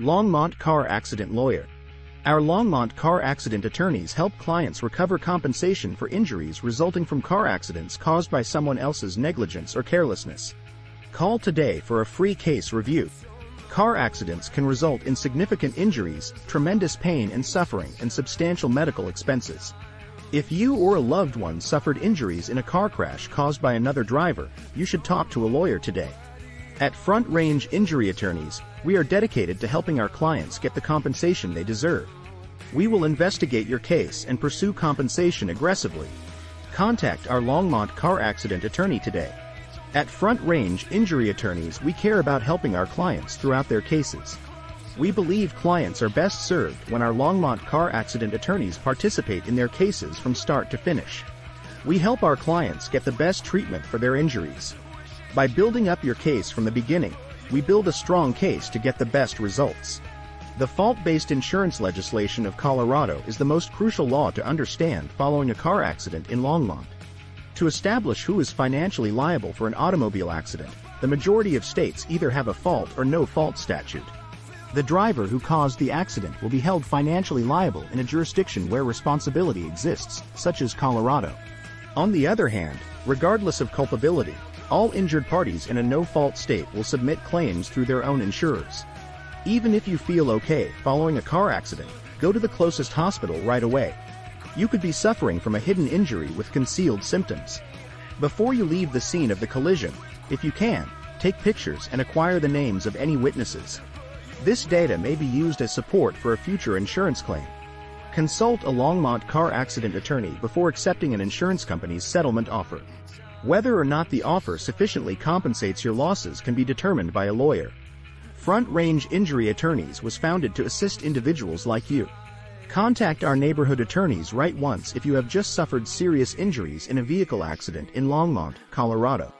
Longmont car accident lawyer. Our Longmont car accident attorneys help clients recover compensation for injuries resulting from car accidents caused by someone else's negligence or carelessness. Call today for a free case review. Car accidents can result in significant injuries, tremendous pain and suffering, and substantial medical expenses. If you or a loved one suffered injuries in a car crash caused by another driver, you should talk to a lawyer today. At Front Range Injury Attorneys, we are dedicated to helping our clients get the compensation they deserve. We will investigate your case and pursue compensation aggressively. Contact our Longmont car accident attorney today. At Front Range Injury Attorneys, we care about helping our clients throughout their cases. We believe clients are best served when our Longmont car accident attorneys participate in their cases from start to finish. We help our clients get the best treatment for their injuries. By building up your case from the beginning, we build a strong case to get the best results. The fault-based insurance legislation of Colorado is the most crucial law to understand following a car accident in Longmont. To establish who is financially liable for an automobile accident, the majority of states either have a fault or no-fault statute. The driver who caused the accident will be held financially liable in a jurisdiction where responsibility exists, such as Colorado. On the other hand, regardless of culpability, all injured parties in a no-fault state will submit claims through their own insurers. Even if you feel okay following a car accident, go to the closest hospital right away. You could be suffering from a hidden injury with concealed symptoms. Before you leave the scene of the collision, if you can, take pictures and acquire the names of any witnesses. This data may be used as support for a future insurance claim. Consult a Longmont car accident attorney before accepting an insurance company's settlement offer. Whether or not the offer sufficiently compensates your losses can be determined by a lawyer. Front Range Injury Attorneys was founded to assist individuals like you. Contact our neighborhood attorneys right once if you have just suffered serious injuries in a vehicle accident in Longmont, Colorado.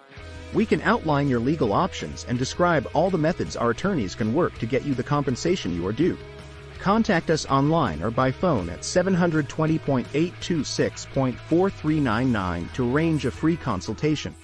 We can outline your legal options and describe all the methods our attorneys can work to get you the compensation you are due. Contact us online or by phone at 720.826.4399 to arrange a free consultation.